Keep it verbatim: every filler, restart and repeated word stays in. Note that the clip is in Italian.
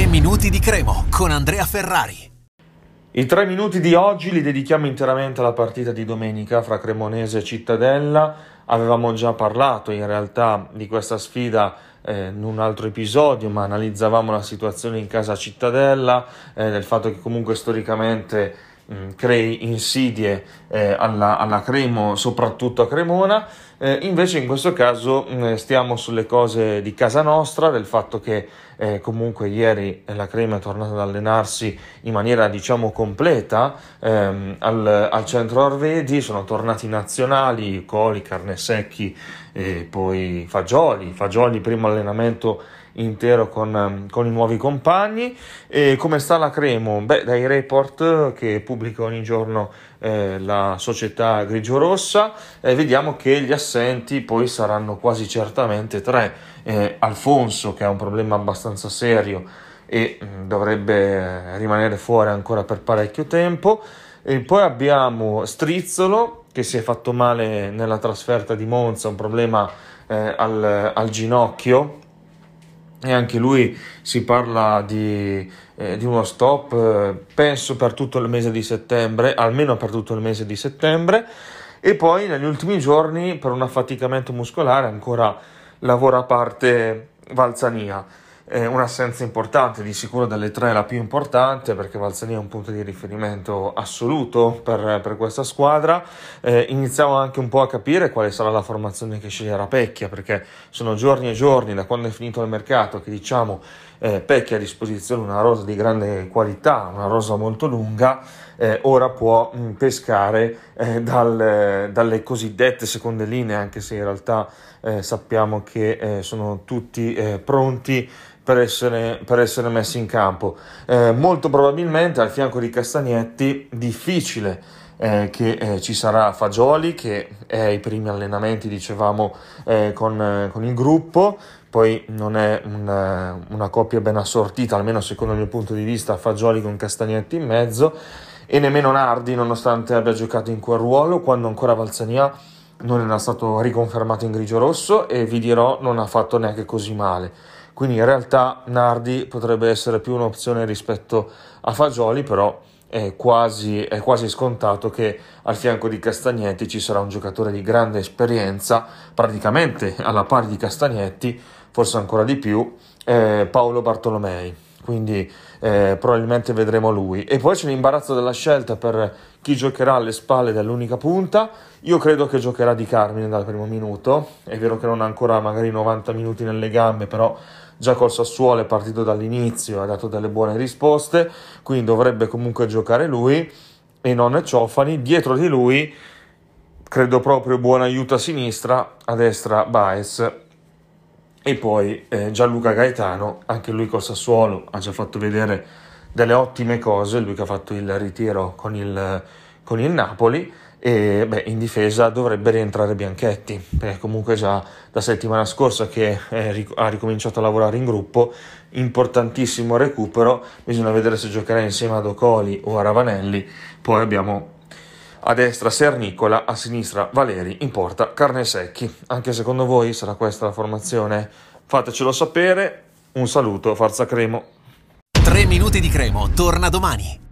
Tre minuti di Cremo con Andrea Ferrari. I tre minuti di oggi li dedichiamo interamente alla partita di domenica fra Cremonese e Cittadella. Avevamo già parlato in realtà di questa sfida eh, in un altro episodio, ma analizzavamo la situazione in casa Cittadella, eh, del fatto che comunque storicamente mh, crei insidie eh, alla, alla Cremo, soprattutto a Cremona. Eh, invece in questo caso mh, stiamo sulle cose di casa nostra, del fatto che eh, comunque ieri la Crema è tornata ad allenarsi in maniera diciamo completa ehm, al, al centro arvedi, sono tornati i nazionali, Coli, Carne Secchi e poi Fagioli, Fagioli primo allenamento intero con, con i nuovi compagni. E come sta la Cremo? Beh, dai report che pubblica ogni giorno eh, la società grigiorossa eh, vediamo che gli assenti poi saranno quasi certamente tre: eh, Alfonso, che ha un problema abbastanza serio e mh, dovrebbe rimanere fuori ancora per parecchio tempo, e poi abbiamo Strizzolo, che si è fatto male nella trasferta di Monza, un problema eh, al, al ginocchio, e anche lui si parla di, eh, di uno stop eh, penso per tutto il mese di settembre, almeno per tutto il mese di settembre. E poi negli ultimi giorni, per un affaticamento muscolare, ancora lavora a parte Valzania. Eh, un'assenza importante, di sicuro delle tre la più importante, perché Valzania è un punto di riferimento assoluto per, per questa squadra. Eh, iniziamo anche un po' a capire quale sarà la formazione che sceglierà Pecchia, perché sono giorni e giorni da quando è finito il mercato che diciamo eh, Pecchia ha a disposizione una rosa di grande qualità, una rosa molto lunga. Eh, ora può mh, pescare eh, dal, eh, dalle cosiddette seconde linee, anche se in realtà eh, sappiamo che eh, sono tutti eh, pronti Per essere, per essere messi in campo. Eh, molto probabilmente al fianco di Castagnetti difficile eh, che eh, ci sarà Fagioli, che è ai primi allenamenti, dicevamo, eh, con, eh, con il gruppo. Poi non è una, una coppia ben assortita, almeno secondo il mio punto di vista, Fagioli con Castagnetti in mezzo, e nemmeno Nardi, nonostante abbia giocato in quel ruolo quando ancora Valzania non era stato riconfermato in grigio-rosso, e vi dirò non ha fatto neanche così male. Quindi in realtà Nardi potrebbe essere più un'opzione rispetto a Fagioli, però è quasi, è quasi scontato che al fianco di Castagnetti ci sarà un giocatore di grande esperienza, praticamente alla pari di Castagnetti, forse ancora di più, eh, Paolo Bartolomei. Quindi eh, probabilmente vedremo lui. E poi c'è l'imbarazzo della scelta per chi giocherà alle spalle dell'unica punta. Io credo che giocherà Di Carmine dal primo minuto. È vero che non ha ancora magari novanta minuti nelle gambe, però già col Sassuolo è partito dall'inizio, ha dato delle buone risposte, quindi dovrebbe comunque giocare lui e non Ciofani. Dietro di lui credo proprio Buonaiuta a sinistra, a destra Baez, e poi eh, Gianluca Gaetano, anche lui col Sassuolo ha già fatto vedere delle ottime cose, lui che ha fatto il ritiro con il, con il Napoli. E beh, in difesa dovrebbe rientrare Bianchetti, perché comunque già da settimana scorsa che è, ha ricominciato a lavorare in gruppo, importantissimo recupero, bisogna vedere se giocherà insieme a Docoli o a Ravanelli. Poi abbiamo a destra Sernicola, a sinistra Valeri, in porta Carne Secchi. Anche secondo voi sarà questa la formazione? Fatecelo sapere, un saluto, forza Cremo. Tre minuti di Cremo, torna domani.